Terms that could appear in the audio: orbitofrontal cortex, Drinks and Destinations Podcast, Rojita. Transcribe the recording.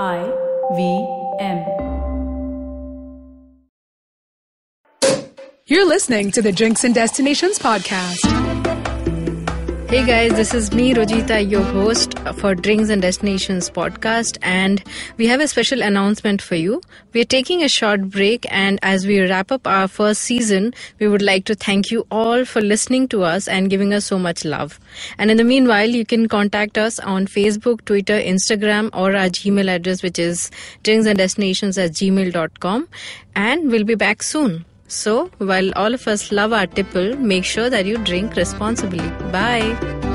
IVM. You're listening to the Drinks and Destinations Podcast. Hey guys, this is me, Rojita, your host for Drinks and Destinations Podcast, and we have a special announcement for you. We're taking a short break, and as we wrap up our first season, we would like to thank you all for listening to us and giving us so much love. And in the meanwhile, you can contact us on Facebook, Twitter, Instagram, or our Gmail address, which is drinksanddestinations@gmail.com. And we'll be back soon. So while all of us love our tipple, make sure that you drink responsibly. Bye.